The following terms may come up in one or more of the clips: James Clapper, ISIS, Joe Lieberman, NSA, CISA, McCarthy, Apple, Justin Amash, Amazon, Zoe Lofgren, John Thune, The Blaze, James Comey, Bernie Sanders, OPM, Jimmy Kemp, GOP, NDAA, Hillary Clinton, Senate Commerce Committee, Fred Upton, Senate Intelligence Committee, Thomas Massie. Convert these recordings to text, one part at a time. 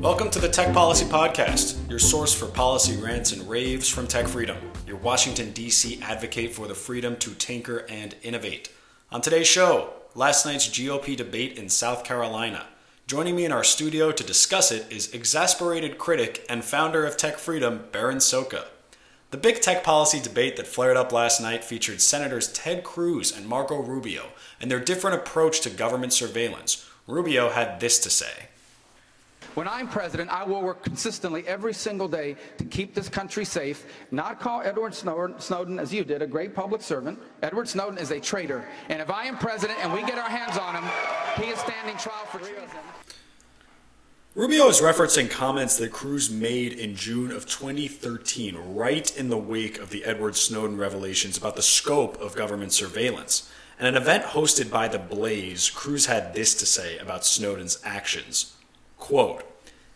Welcome to the Tech Policy Podcast, your source for policy rants and raves from Tech Freedom, your Washington, D.C. advocate for the freedom to tinker and innovate. On today's show, last night's GOP debate in South Carolina. Joining me in our studio to discuss it is exasperated critic and founder of Tech Freedom, Berin Szóka. The big tech policy debate that flared up last night featured Senators Ted Cruz and Marco Rubio and their different approach to government surveillance. Rubio had this to say. When I'm president, I will work consistently every single day to keep this country safe, not call Edward Snowden, as you did, a great public servant. Edward Snowden is a traitor. And if I am president and we get our hands on him, he is standing trial for treason. Rubio is referencing comments that Cruz made in June of 2013, right in the wake of the Edward Snowden revelations about the scope of government surveillance. At an event hosted by The Blaze, Cruz had this to say about Snowden's actions. Quote,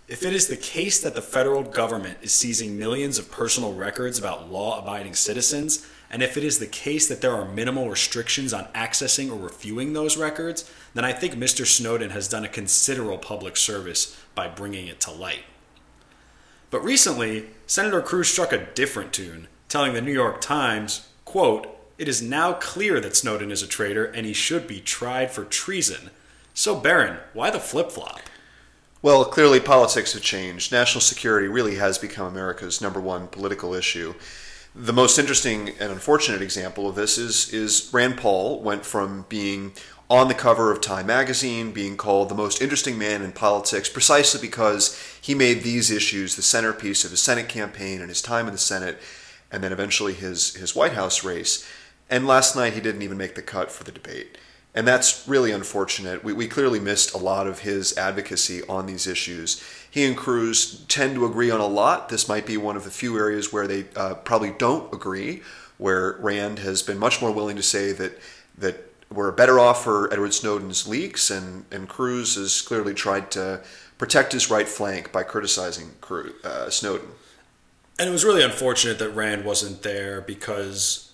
if it is the case that the federal government is seizing millions of personal records about law-abiding citizens, and if it is the case that there are minimal restrictions on accessing or reviewing those records, then I think Mr. Snowden has done a considerable public service by bringing it to light. But recently, Senator Cruz struck a different tune, telling the New York Times, quote, it is now clear that Snowden is a traitor and he should be tried for treason. So Berin, why the flip-flop? Well, clearly politics have changed. National security really has become America's number one political issue. The most interesting and unfortunate example of this is Rand Paul went from being on the cover of Time magazine, being called the most interesting man in politics, precisely because he made these issues the centerpiece of his Senate campaign and his time in the Senate, and then eventually his White House race. And last night he didn't even make the cut for the debate. And that's really unfortunate. We clearly missed a lot of his advocacy on these issues. He and Cruz tend to agree on a lot. This might be one of the few areas where they probably don't agree, where Rand has been much more willing to say that we're better off for Edward Snowden's leaks, and Cruz has clearly tried to protect his right flank by criticizing Snowden. And it was really unfortunate that Rand wasn't there because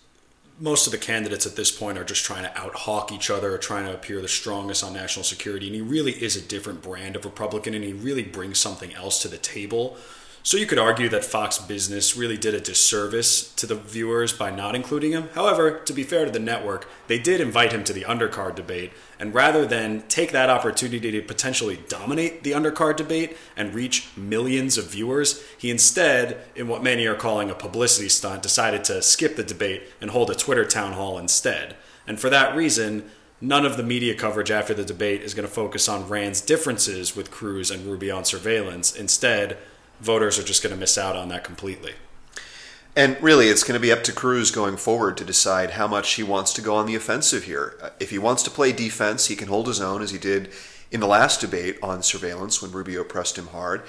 most of the candidates at this point are just trying to out-hawk each other or trying to appear the strongest on national security. And he really is a different brand of Republican, and he really brings something else to the table. So you could argue that Fox Business really did a disservice to the viewers by not including him. However, to be fair to the network, they did invite him to the undercard debate. And rather than take that opportunity to potentially dominate the undercard debate and reach millions of viewers, he instead, in what many are calling a publicity stunt, decided to skip the debate and hold a Twitter town hall instead. And for that reason, none of the media coverage after the debate is going to focus on Rand's differences with Cruz and Rubio on surveillance. Instead, voters are just going to miss out on that completely. And really, it's going to be up to Cruz going forward to decide how much he wants to go on the offensive here. If he wants to play defense, he can hold his own, as he did in the last debate on surveillance when Rubio pressed him hard.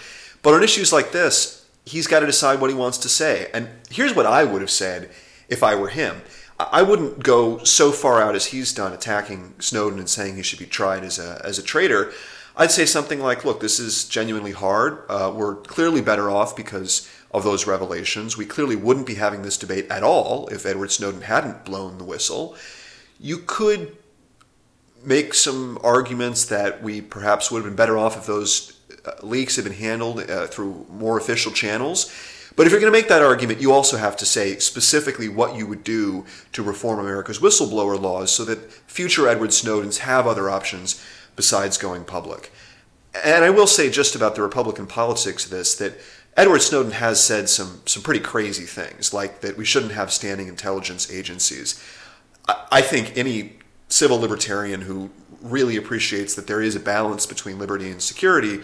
But on issues like this, he's got to decide what he wants to say. And here's what I would have said if I were him. I wouldn't go so far out as he's done, attacking Snowden and saying he should be tried as a traitor. I'd say something like, look, this is genuinely hard. We're clearly better off because of those revelations. We clearly wouldn't be having this debate at all if Edward Snowden hadn't blown the whistle. You could make some arguments that we perhaps would have been better off if those leaks had been handled through more official channels. But if you're going to make that argument, you also have to say specifically what you would do to reform America's whistleblower laws so that future Edward Snowdens have other options besides going public. And I will say just about the Republican politics of this, that Edward Snowden has said some pretty crazy things, like that we shouldn't have standing intelligence agencies. I think any civil libertarian who really appreciates that there is a balance between liberty and security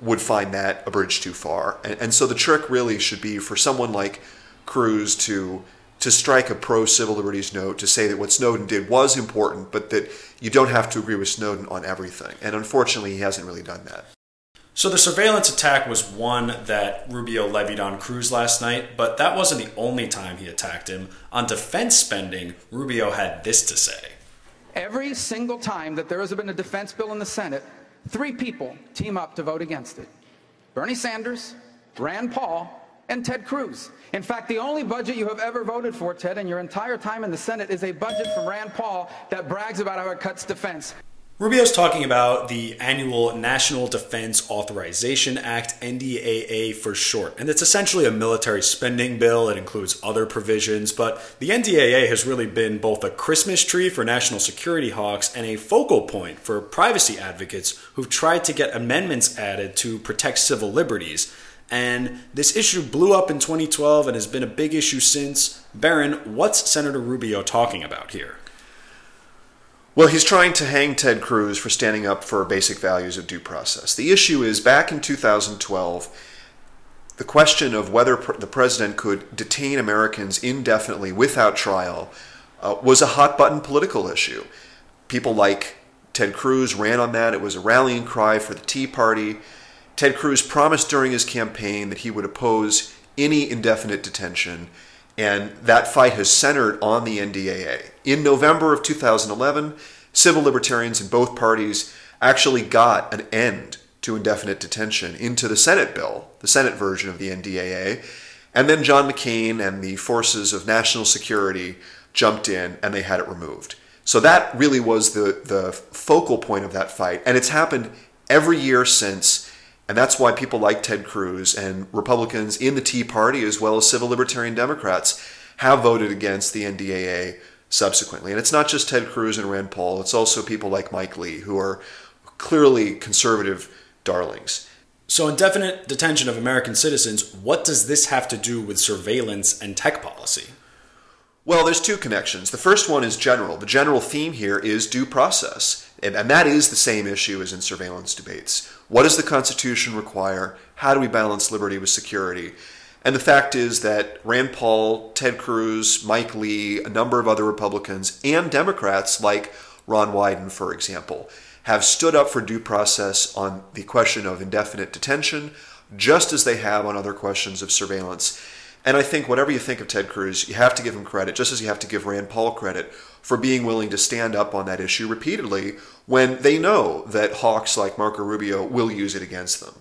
would find that a bridge too far. And so the trick really should be for someone like Cruz to strike a pro-civil liberties note, to say that what Snowden did was important, but that you don't have to agree with Snowden on everything. And unfortunately, he hasn't really done that. So the surveillance attack was one that Rubio levied on Cruz last night, but that wasn't the only time he attacked him. On defense spending, Rubio had this to say. Every single time that there has been a defense bill in the Senate, three people team up to vote against it. Bernie Sanders, Rand Paul, and Ted Cruz. In fact, the only budget you have ever voted for, Ted, in your entire time in the Senate is a budget from Rand Paul that brags about how it cuts defense. Rubio's talking about the annual National Defense Authorization Act, NDAA for short, and it's essentially a military spending bill. It includes other provisions, but the NDAA has really been both a Christmas tree for national security hawks and a focal point for privacy advocates who've tried to get amendments added to protect civil liberties. And this issue blew up in 2012 and has been a big issue since. Berin, what's Senator Rubio talking about here? Well, he's trying to hang Ted Cruz for standing up for basic values of due process. The issue is, back in 2012, the question of whether the president could detain Americans indefinitely without trial was a hot-button political issue. People like Ted Cruz ran on that. It was a rallying cry for the Tea Party. Ted Cruz promised during his campaign that he would oppose any indefinite detention, and that fight has centered on the NDAA. In November of 2011, civil libertarians in both parties actually got an end to indefinite detention into the Senate bill, the Senate version of the NDAA, and then John McCain and the forces of national security jumped in and they had it removed. So that really was the focal point of that fight, and it's happened every year since. And that's why people like Ted Cruz and Republicans in the Tea Party, as well as civil libertarian Democrats, have voted against the NDAA subsequently. And it's not just Ted Cruz and Rand Paul. It's also people like Mike Lee, who are clearly conservative darlings. So indefinite detention of American citizens, what does this have to do with surveillance and tech policy? Well, there's two connections. The first one is general. The general theme here is due process. And that is the same issue as in surveillance debates. What does the Constitution require? How do we balance liberty with security? And the fact is that Rand Paul, Ted Cruz, Mike Lee, a number of other Republicans and Democrats like Ron Wyden, for example, have stood up for due process on the question of indefinite detention, just as they have on other questions of surveillance. And I think whatever you think of Ted Cruz, you have to give him credit, just as you have to give Rand Paul credit, for being willing to stand up on that issue repeatedly when they know that hawks like Marco Rubio will use it against them.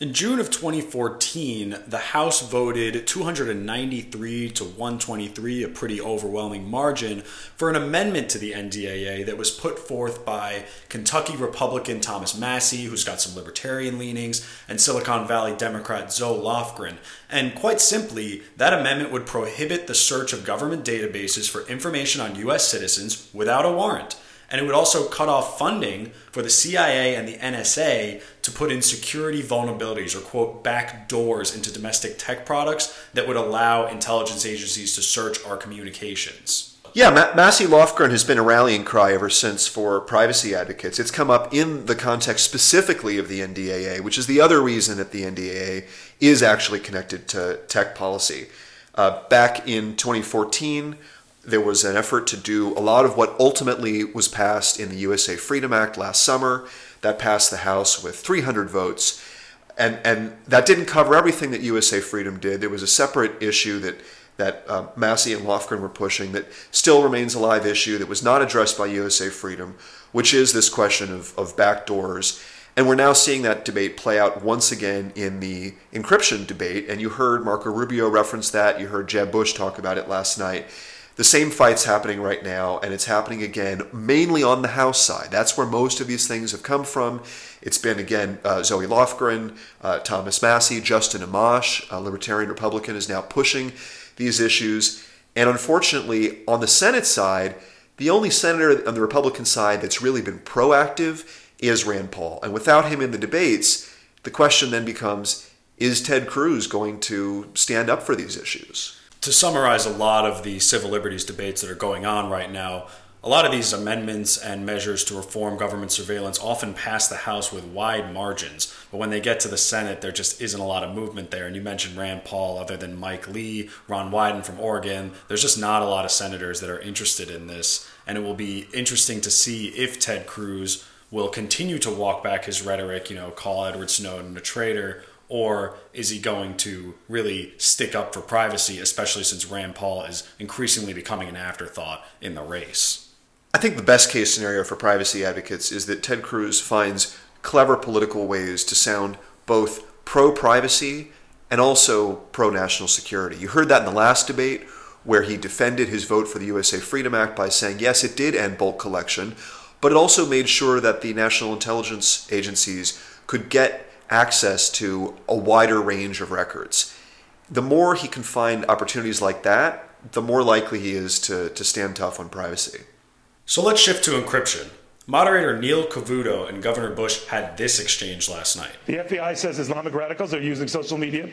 In June of 2014, the House voted 293 to 123, a pretty overwhelming margin, for an amendment to the NDAA that was put forth by Kentucky Republican Thomas Massie, who's got some libertarian leanings, and Silicon Valley Democrat Zoe Lofgren. And quite simply, that amendment would prohibit the search of government databases for information on U.S. citizens without a warrant. And it would also cut off funding for the CIA and the NSA to put in security vulnerabilities or, quote, back doors into domestic tech products that would allow intelligence agencies to search our communications. Yeah, Massie Lofgren has been a rallying cry ever since for privacy advocates. It's come up in the context specifically of the NDAA, which is the other reason that the NDAA is actually connected to tech policy. Back in 2014, there was an effort to do a lot of what ultimately was passed in the USA Freedom Act last summer. That passed the House with 300 votes. And that didn't cover everything that USA Freedom did. There was a separate issue that Massie and Lofgren were pushing that still remains a live issue that was not addressed by USA Freedom, which is this question of backdoors. And we're now seeing that debate play out once again in the encryption debate. And you heard Marco Rubio reference that. You heard Jeb Bush talk about it last night. The same fight's happening right now, and it's happening again mainly on the House side. That's where most of these things have come from. It's been, again, Zoe Lofgren, Thomas Massie, Justin Amash, a libertarian Republican, is now pushing these issues. And unfortunately, on the Senate side, the only senator on the Republican side that's really been proactive is Rand Paul. And without him in the debates, the question then becomes, is Ted Cruz going to stand up for these issues? To summarize a lot of the civil liberties debates that are going on right now, a lot of these amendments and measures to reform government surveillance often pass the House with wide margins. But when they get to the Senate, there just isn't a lot of movement there. And you mentioned Rand Paul, other than Mike Lee, Ron Wyden from Oregon. There's just not a lot of senators that are interested in this. And it will be interesting to see if Ted Cruz will continue to walk back his rhetoric, call Edward Snowden a traitor, or is he going to really stick up for privacy, especially since Rand Paul is increasingly becoming an afterthought in the race? I think the best case scenario for privacy advocates is that Ted Cruz finds clever political ways to sound both pro-privacy and also pro-national security. You heard that in the last debate where he defended his vote for the USA Freedom Act by saying, yes, it did end bulk collection, but it also made sure that the national intelligence agencies could get access to a wider range of records. The more he can find opportunities like that, the more likely he is to stand tough on privacy. So let's shift to encryption. Moderator Neil Cavuto and Governor Bush had this exchange last night. The FBI says Islamic radicals are using social media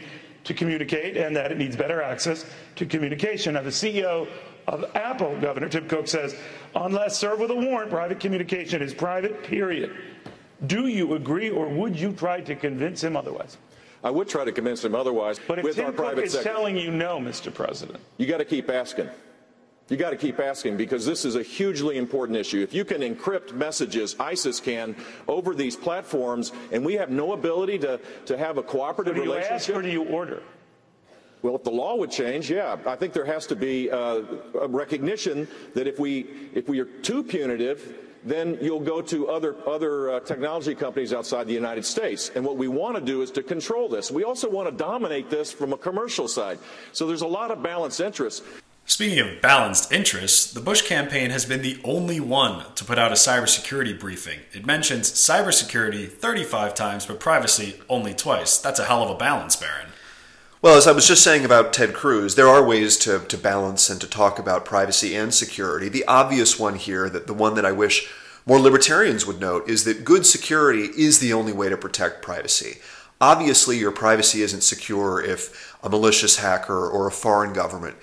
to communicate and that it needs better access to communication. Now, the CEO of Apple, Governor Tim Cook, says, unless served with a warrant, private communication is private, period. Do you agree, or would you try to convince him otherwise? I would try to convince him otherwise. But if Tim Cook is telling you no, Mr. President, you got to keep asking. You got to keep asking, because this is a hugely important issue. If you can encrypt messages, ISIS can, over these platforms, and we have no ability to have a cooperative relationship. Do you ask or do you order? Well, if the law would change, yeah. I think there has to be a recognition that if we are too punitive, then you'll go to other technology companies outside the United States. And what we want to do is to control this. We also want to dominate this from a commercial side. So there's a lot of balanced interests. Speaking of balanced interests, the Bush campaign has been the only one to put out a cybersecurity briefing. It mentions cybersecurity 35 times, but privacy only twice. That's a hell of a balance, Berin. Well, as I was just saying about Ted Cruz, there are ways to balance and to talk about privacy and security. The obvious one here, that the one that I wish more libertarians would note, is that good security is the only way to protect privacy. Obviously, your privacy isn't secure if a malicious hacker or a foreign government,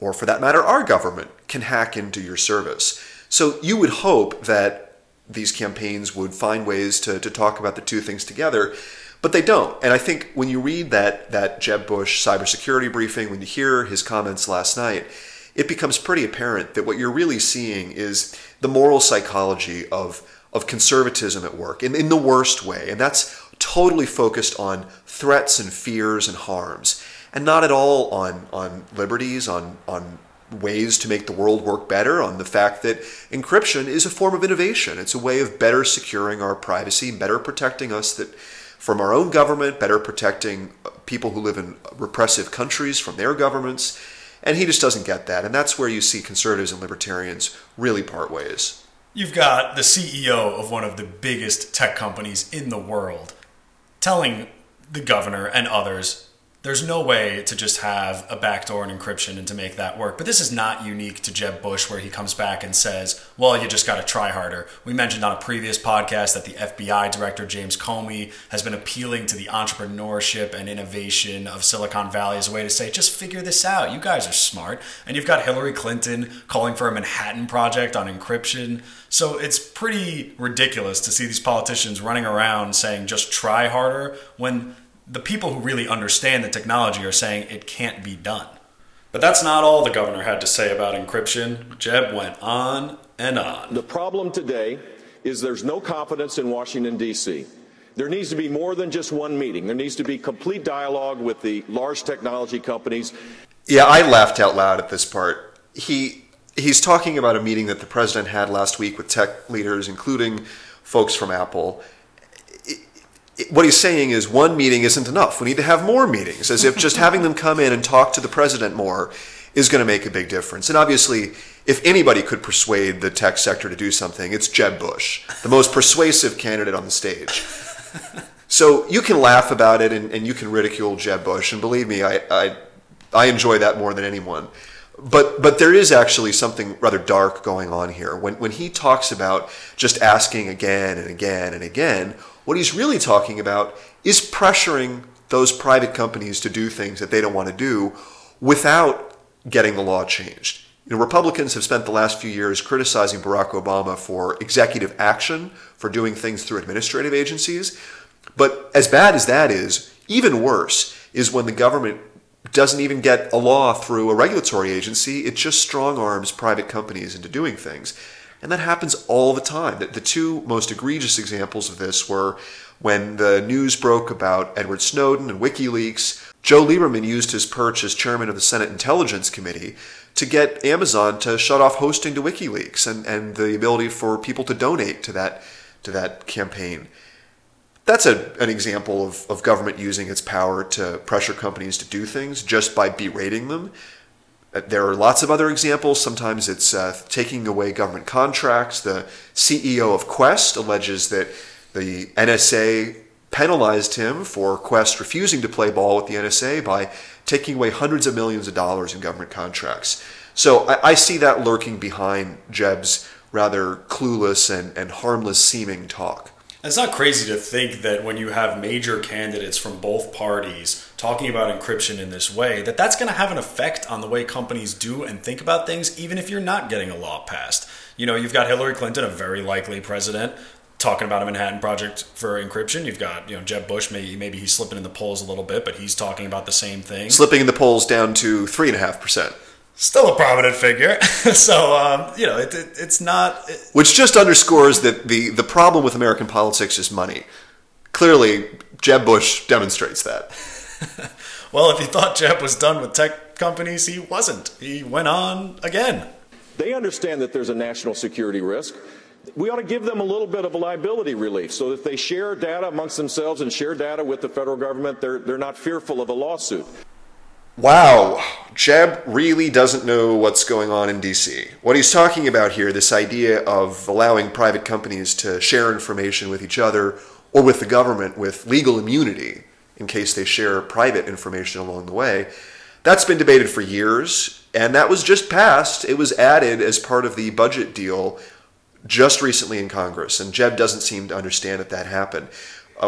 or for that matter, our government, can hack into your service. So you would hope that these campaigns would find ways to talk about the two things together. But they don't. And I think when you read that Jeb Bush cybersecurity briefing, when you hear his comments last night, it becomes pretty apparent that what you're really seeing is the moral psychology of conservatism at work, in the worst way. And that's totally focused on threats and fears and harms, and not at all on liberties, on ways to make the world work better, on the fact that encryption is a form of innovation. It's a way of better securing our privacy, better protecting us from our own government, better protecting people who live in repressive countries from their governments. And he just doesn't get that. And that's where you see conservatives and libertarians really part ways. You've got the CEO of one of the biggest tech companies in the world telling the governor and others, there's no way to just have a backdoor in encryption and to make that work. But this is not unique to Jeb Bush, where he comes back and says, well, you just got to try harder. We mentioned on a previous podcast that the FBI director, James Comey, has been appealing to the entrepreneurship and innovation of Silicon Valley as a way to say, just figure this out. You guys are smart. And you've got Hillary Clinton calling for a Manhattan Project on encryption. So it's pretty ridiculous to see these politicians running around saying, just try harder, when the people who really understand the technology are saying it can't be done. But that's not all the governor had to say about encryption. Jeb went on and on. The problem today is there's no confidence in Washington, D.C. There needs to be more than just one meeting. There needs to be complete dialogue with the large technology companies. Yeah, I laughed out loud at this part. He's talking about a meeting that the president had last week with tech leaders, including folks from Apple. What he's saying is one meeting isn't enough. We need to have more meetings, as if just having them come in and talk to the president more is going to make a big difference. And obviously, if anybody could persuade the tech sector to do something, it's Jeb Bush, the most persuasive candidate on the stage. So you can laugh about it and you can ridicule Jeb Bush. And believe me, I enjoy that more than anyone. But there is actually something rather dark going on here. When he talks about just asking again and again and again, what he's really talking about is pressuring those private companies to do things that they don't want to do without getting the law changed. You know, Republicans have spent the last few years criticizing Barack Obama for executive action, for doing things through administrative agencies. But as bad as that is, even worse is when the government doesn't even get a law through a regulatory agency. It just strong arms private companies into doing things. And that happens all the time. The two most egregious examples of this were when the news broke about Edward Snowden and WikiLeaks. Joe Lieberman used his perch as chairman of the Senate Intelligence Committee to get Amazon to shut off hosting to WikiLeaks and the ability for people to donate to that campaign. That's an example of government using its power to pressure companies to do things just by berating them. There are lots of other examples. Sometimes it's taking away government contracts. The CEO of Quest alleges that the NSA penalized him for Quest refusing to play ball with the NSA by taking away hundreds of millions of dollars in government contracts. So I see that lurking behind Jeb's rather clueless and harmless seeming talk. It's not crazy to think that when you have major candidates from both parties talking about encryption in this way, that that's going to have an effect on the way companies do and think about things, even if you're not getting a law passed. You know, you've got Hillary Clinton, a very likely president, talking about a Manhattan Project for encryption. You've got, you know, Jeb Bush, maybe he's slipping in the polls a little bit, but he's talking about the same thing. Slipping in the polls down to 3.5%. Still a prominent figure. So, you know, it's not... Which just underscores that the problem with American politics is money. Clearly, Jeb Bush demonstrates that. Well, if you thought Jeb was done with tech companies, he wasn't. He went on again. They understand that there's a national security risk. We ought to give them a little bit of a liability relief so that they share data amongst themselves and share data with the federal government. They're not fearful of a lawsuit. Wow, Jeb really doesn't know what's going on in D.C. What he's talking about here, this idea of allowing private companies to share information with each other or with the government with legal immunity in case they share private information along the way, that's been debated for years, and that was just passed. It was added as part of the budget deal just recently in Congress, and Jeb doesn't seem to understand that that happened.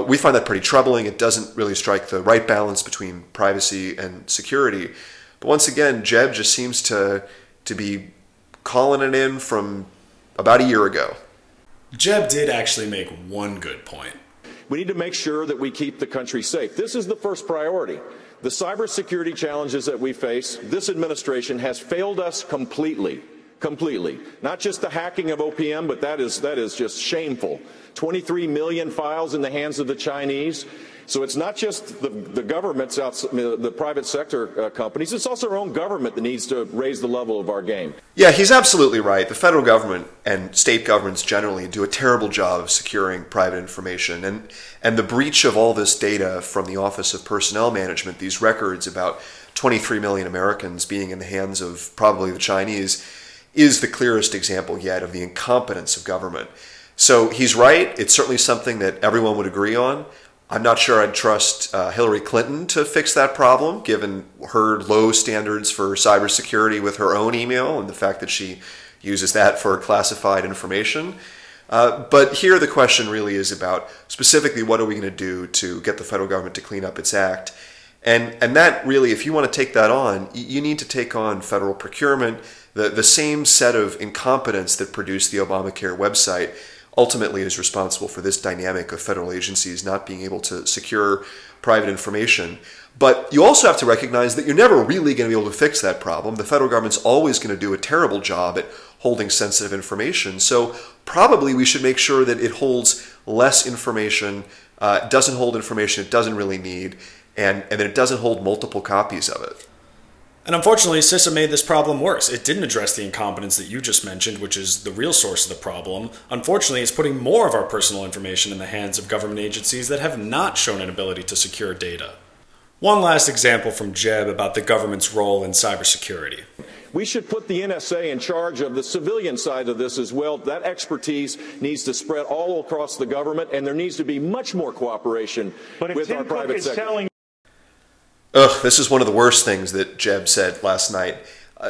We find that pretty troubling. It doesn't really strike the right balance between privacy and security. But once again, Jeb just seems to be calling it in from about a year ago. Jeb did actually make one good point. We need to make sure that we keep the country safe. This is the first priority. The cybersecurity challenges that we face, this administration has failed us completely. Completely. Not just the hacking of OPM, but that is just shameful. 23 million files in the hands of the Chinese. So it's not just the governments, the private sector companies. It's also our own government that needs to raise the level of our game. Yeah, he's absolutely right. The federal government and state governments generally do a terrible job of securing private information. And the breach of all this data from the Office of Personnel Management, these records about 23 million Americans being in the hands of probably the Chinese, is the clearest example yet of the incompetence of government. So he's right. It's certainly something that everyone would agree on. I'm not sure I'd trust Hillary Clinton to fix that problem, given her low standards for cybersecurity with her own email and the fact that she uses that for classified information. But here the question really is about specifically what are we going to do to get the federal government to clean up its act. And that really, if you want to take that on, you need to take on federal procurement, the same set of incompetence that produced the Obamacare website ultimately is responsible for this dynamic of federal agencies not being able to secure private information. But you also have to recognize that you're never really going to be able to fix that problem. The federal government's always going to do a terrible job at holding sensitive information. So probably we should make sure that it holds less information, doesn't hold information it doesn't really need, and that it doesn't hold multiple copies of it. And unfortunately, CISA made this problem worse. It didn't address the incompetence that you just mentioned, which is the real source of the problem. Unfortunately, it's putting more of our personal information in the hands of government agencies that have not shown an ability to secure data. One last example from Jeb about the government's role in cybersecurity. We should put the NSA in charge of the civilian side of this as well. That expertise needs to spread all across the government, and there needs to be much more cooperation with our private sector. Ugh, this is one of the worst things that Jeb said last night.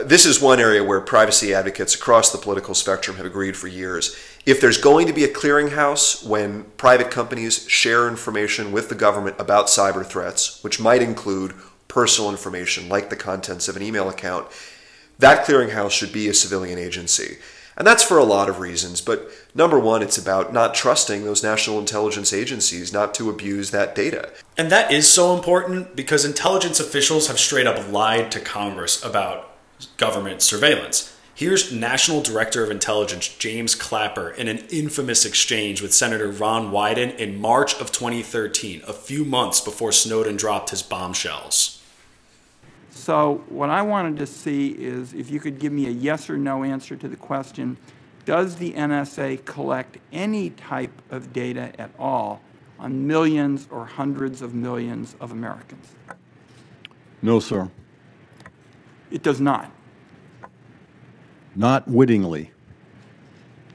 This is one area where privacy advocates across the political spectrum have agreed for years. If there's going to be a clearinghouse when private companies share information with the government about cyber threats, which might include personal information like the contents of an email account, that clearinghouse should be a civilian agency. And that's for a lot of reasons, but number one, it's about not trusting those national intelligence agencies not to abuse that data. And that is so important because intelligence officials have straight up lied to Congress about government surveillance. Here's National Director of Intelligence James Clapper in an infamous exchange with Senator Ron Wyden in March of 2013, a few months before Snowden dropped his bombshells. So what I wanted to see is if you could give me a yes or no answer to the question, does the NSA collect any type of data at all on millions or hundreds of millions of Americans? No, sir. It does not. not wittingly.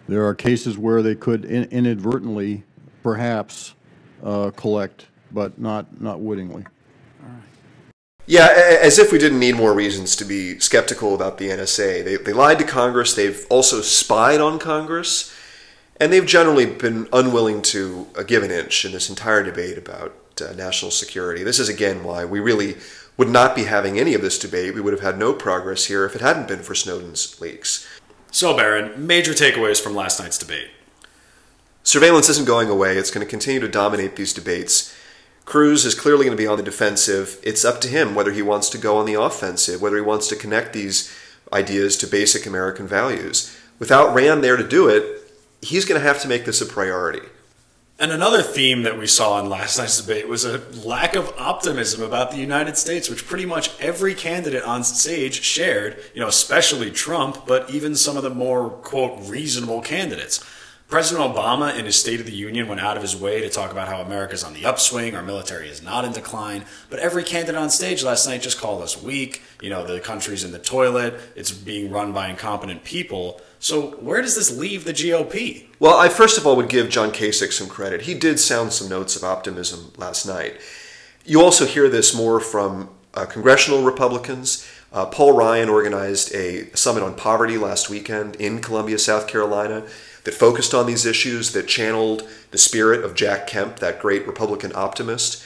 There are cases where they could inadvertently, perhaps, collect, but not wittingly. All right. Yeah, as if we didn't need more reasons to be skeptical about the NSA. They lied to Congress. They've also spied on Congress. And they've generally been unwilling to give an inch in this entire debate about national security. This is, again, why we really would not be having any of this debate. We would have had no progress here if it hadn't been for Snowden's leaks. So, Berin, major takeaways from last night's debate. Surveillance isn't going away. It's going to continue to dominate these debates. Cruz is clearly going to be on the defensive. It's up to him whether he wants to go on the offensive, whether he wants to connect these ideas to basic American values. Without Rand there to do it, he's going to have to make this a priority. And another theme that we saw in last night's debate was a lack of optimism about the United States, which pretty much every candidate on stage shared, you know, especially Trump, but even some of the more, quote, reasonable candidates. President Obama in his State of the Union went out of his way to talk about how America's on the upswing, our military is not in decline, but every candidate on stage last night just called us weak, you know, the country's in the toilet, it's being run by incompetent people. So where does this leave the GOP? Well, I first of all would give John Kasich some credit. He did sound some notes of optimism last night. You also hear this more from congressional Republicans. Paul Ryan organized a summit on poverty last weekend in Columbia, South Carolina, that focused on these issues, that channeled the spirit of Jack Kemp, that great Republican optimist.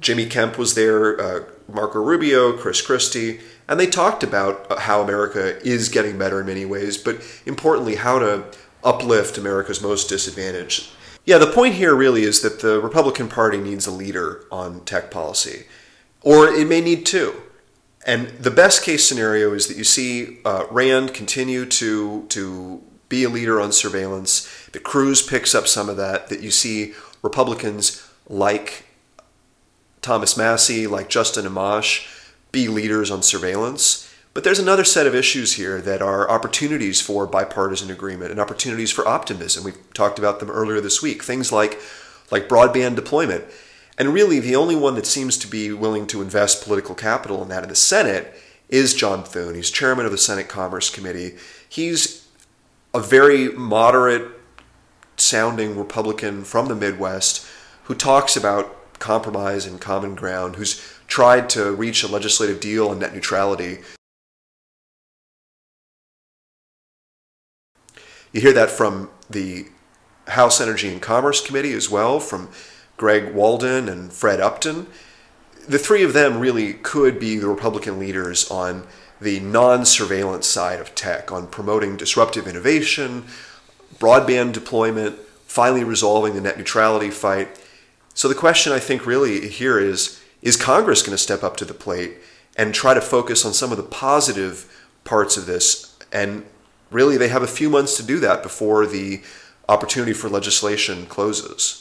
Jimmy Kemp was there, Marco Rubio, Chris Christie. And they talked about how America is getting better in many ways, but importantly, how to uplift America's most disadvantaged. Yeah, the point here really is that the Republican Party needs a leader on tech policy, or it may need two. And the best case scenario is that you see Rand continue to be a leader on surveillance, that Cruz picks up some of that, that you see Republicans like Thomas Massie, like Justin Amash, be leaders on surveillance. But there's another set of issues here that are opportunities for bipartisan agreement and opportunities for optimism. We talked about them earlier this week, things like broadband deployment. And really, the only one that seems to be willing to invest political capital in that in the Senate is John Thune. He's chairman of the Senate Commerce Committee. He's a very moderate-sounding Republican from the Midwest who talks about compromise and common ground, who's tried to reach a legislative deal on net neutrality. You hear that from the House Energy and Commerce Committee as well, from Greg Walden and Fred Upton. The three of them really could be the Republican leaders on the non-surveillance side of tech, on promoting disruptive innovation, broadband deployment, finally resolving the net neutrality fight. So the question I think really here is Congress going to step up to the plate and try to focus on some of the positive parts of this? And really, they have a few months to do that before the opportunity for legislation closes.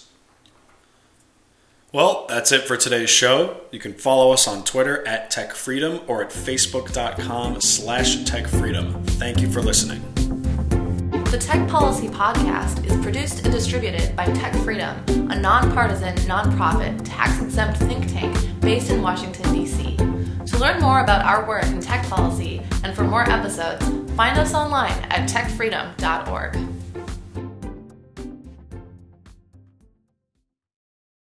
Well, that's it for today's show. You can follow us on Twitter at Tech Freedom or at facebook.com/techfreedom. Thank you for listening. The Tech Policy Podcast is produced and distributed by Tech Freedom, a nonpartisan, nonprofit, tax-exempt think tank based in Washington, D.C. To learn more about our work in tech policy and for more episodes, find us online at techfreedom.org.